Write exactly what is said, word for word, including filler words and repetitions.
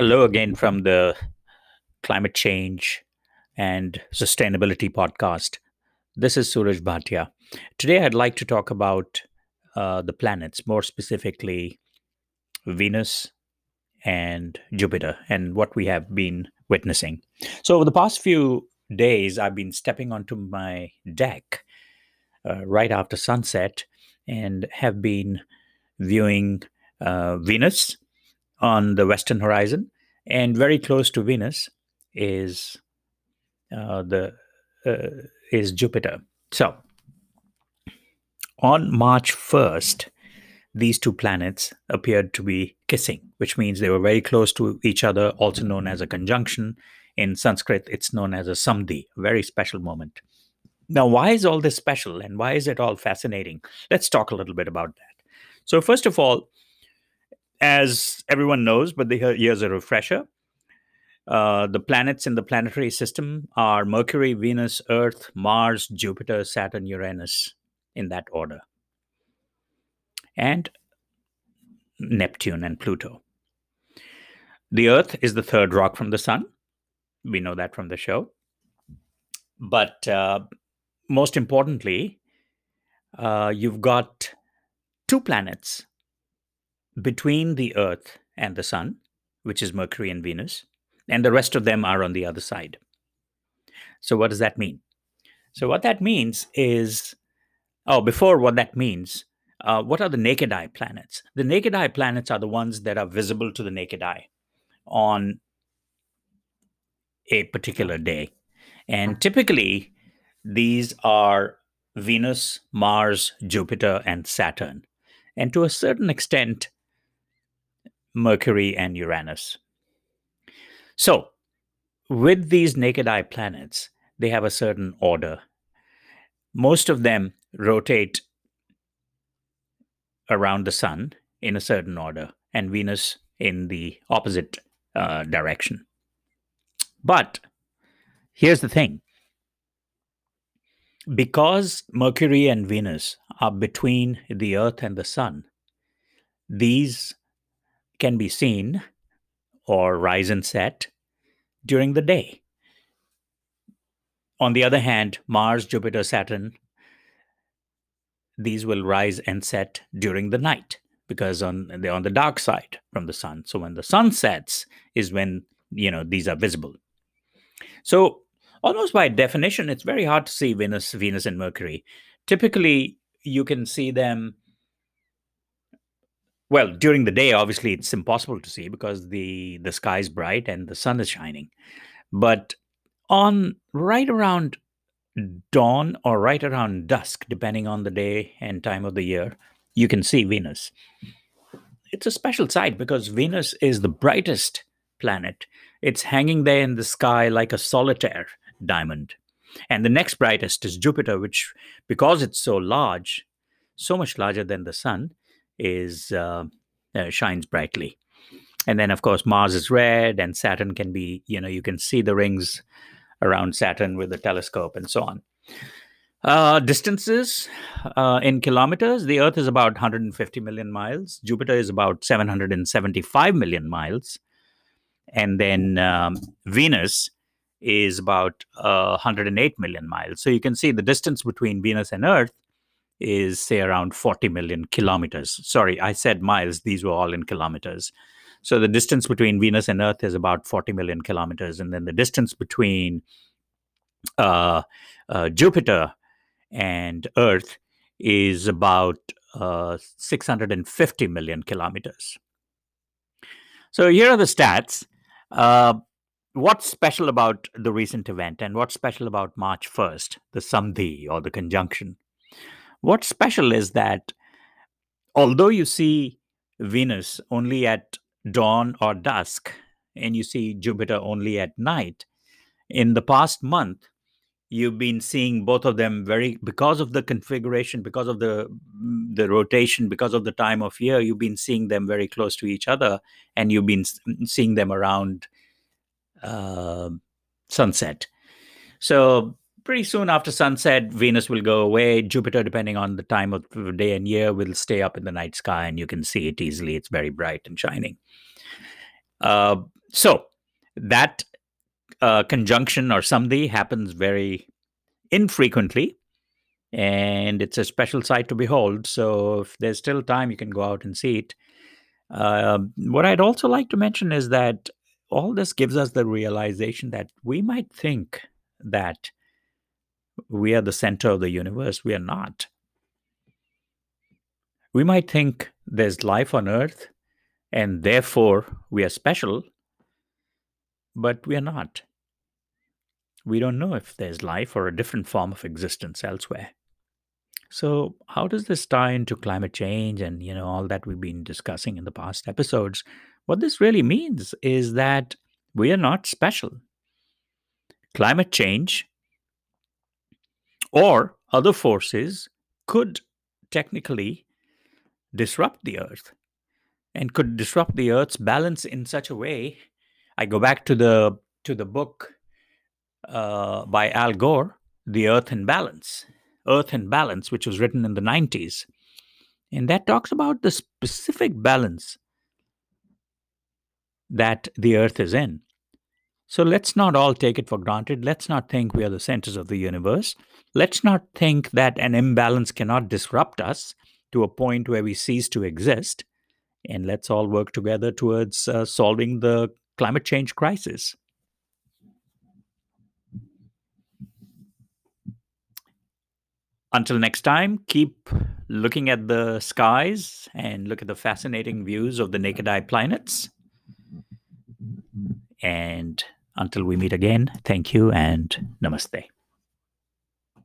Hello again from the Climate Change and Sustainability podcast. This is Suraj Bhatia. Today, I'd like to talk about uh, the planets, more specifically Venus and Jupiter, and what we have been witnessing. So, over the past few days, I've been stepping onto my deck uh, right after sunset and have been viewing uh, Venus on the western horizon, and very close to Venus is uh, the uh, is Jupiter. So, on March first, these two planets appeared to be kissing, which means they were very close to each other, also known as a conjunction. In Sanskrit, it's known as a samdhi, a very special moment. Now, why is all this special, and why is it all fascinating? Let's talk a little bit about that. So, first of all, as everyone knows, but here's a refresher, uh, the planets in the planetary system are Mercury, Venus, Earth, Mars, Jupiter, Saturn, Uranus, in that order, and Neptune and Pluto. The Earth is the third rock from the sun. We know that from the show. But uh, most importantly, uh, you've got two planets between the Earth and the sun, which is Mercury and Venus, and the rest of them are on the other side. So what does that mean? So what that means is, oh, before what that means, uh, what are the naked eye planets? The naked eye planets are the ones that are visible to the naked eye on a particular day. And typically, these are Venus, Mars, Jupiter, and Saturn, and to a certain extent, Mercury and Uranus. So, with these naked eye planets, they have a certain order. Most of them rotate around the sun in a certain order, and Venus in the opposite uh, direction. But here's the thing. Because Mercury and Venus are between the Earth and the sun, these can be seen or rise and set during the day. On the other hand, Mars, Jupiter, Saturn, these will rise and set during the night because on, they're on the dark side from the sun. So when the sun sets is when, you know, these are visible. So almost by definition, it's very hard to see Venus, Venus and Mercury. Typically, you can see them, well, during the day, obviously, it's impossible to see because the, the sky is bright and the sun is shining. But on right around dawn or right around dusk, depending on the day and time of the year, you can see Venus. It's a special sight because Venus is the brightest planet. It's hanging there in the sky like a solitaire diamond. And the next brightest is Jupiter, which, because it's so large, so much larger than the sun, is uh, uh, shines brightly. And then, of course, Mars is red, and Saturn can be, you know, you can see the rings around Saturn with a telescope and so on. Uh, distances uh, in kilometers, the Earth is about one hundred fifty million miles. Jupiter is about seven hundred seventy-five million miles. And then um, Venus is about uh, one hundred eight million miles. So you can see the distance between Venus and Earth is, say, around forty million kilometers. Sorry, I said miles. These were all in kilometers. So the distance between Venus and Earth is about forty million kilometers. And then the distance between uh, uh, Jupiter and Earth is about uh, six hundred fifty million kilometers. So here are the stats. Uh, what's special about the recent event and what's special about March first, the samdhi or the conjunction? What's special is that although you see Venus only at dawn or dusk and you see Jupiter only at night, in the past month, you've been seeing both of them very, because of the configuration, because of the, the rotation, because of the time of year, you've been seeing them very close to each other and you've been seeing them around uh, sunset. So pretty soon after sunset, Venus will go away. Jupiter, depending on the time of day and year, will stay up in the night sky and you can see it easily. It's very bright and shining. Uh, So that uh, conjunction or samdhi happens very infrequently, and it's a special sight to behold. So if there's still time, you can go out and see it. Uh, what I'd also like to mention is that all this gives us the realization that we might think that we are the center of the universe. We are not. We might think there's life on Earth and therefore we are special, but we are not. We don't know if there's life or a different form of existence elsewhere. So how does this tie into climate change and, you know, all that we've been discussing in the past episodes? What this really means is that we are not special. Climate change or other forces could technically disrupt the Earth and could disrupt the Earth's balance in such a way. I go back to the to the book uh, by Al Gore, The Earth in Balance, Earth in Balance, which was written in the nineties. And that talks about the specific balance that the Earth is in. So let's not all take it for granted. Let's not think we are the centers of the universe. Let's not think that an imbalance cannot disrupt us to a point where we cease to exist. And let's all work together towards uh, solving the climate change crisis. Until next time, keep looking at the skies and look at the fascinating views of the naked eye planets. And until we meet again, thank you and namaste.